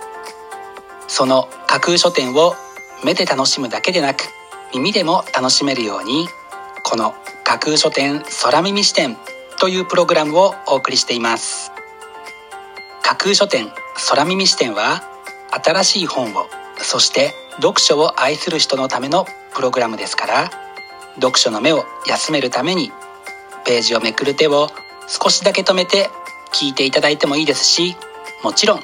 その架空書店を目で楽しむだけでなく、耳でも楽しめるように、この架空書店空耳視点というプログラムをお送りしています。架空書店空耳視点は、新しい本を、そして読書を愛する人のためのプログラムですから、読書の目を休めるために、ページをめくる手を少しだけ止めて聞いていただいてもいいですし、もちろん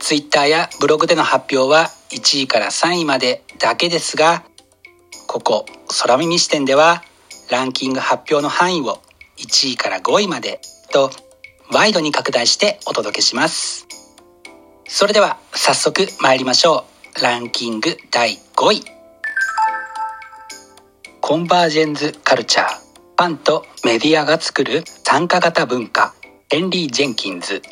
ツイッターやブログでの発表は1位から3位までだけですが、ここ空耳視点ではランキング発表の範囲を1位から5位までとワイドに拡大してお届けします。それでは早速参りましょう。ランキング第5位、コンバージェンズカルチャー、パンとメディアが作る参加型文化、ヘンリー・ジェンキンズ。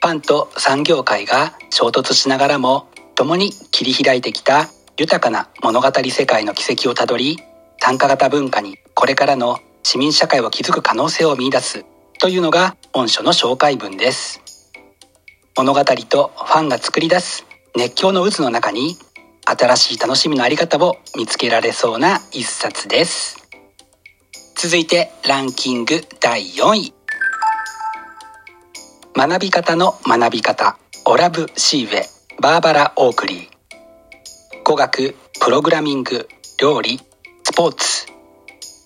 パンと産業界が衝突しながらも共に切り開いてきた豊かな物語世界の軌跡をたどり、参加型文化にこれからの市民社会を築く可能性を見出すというのが本書の紹介文です。物語とファンが作り出す熱狂の渦の中に、新しい楽しみのあり方を見つけられそうな一冊です。続いてランキング第4位、学び方の学び方、オラブ・シーウェ、バーバラ・オークリー。語学、プログラミング、料理、スポーツ、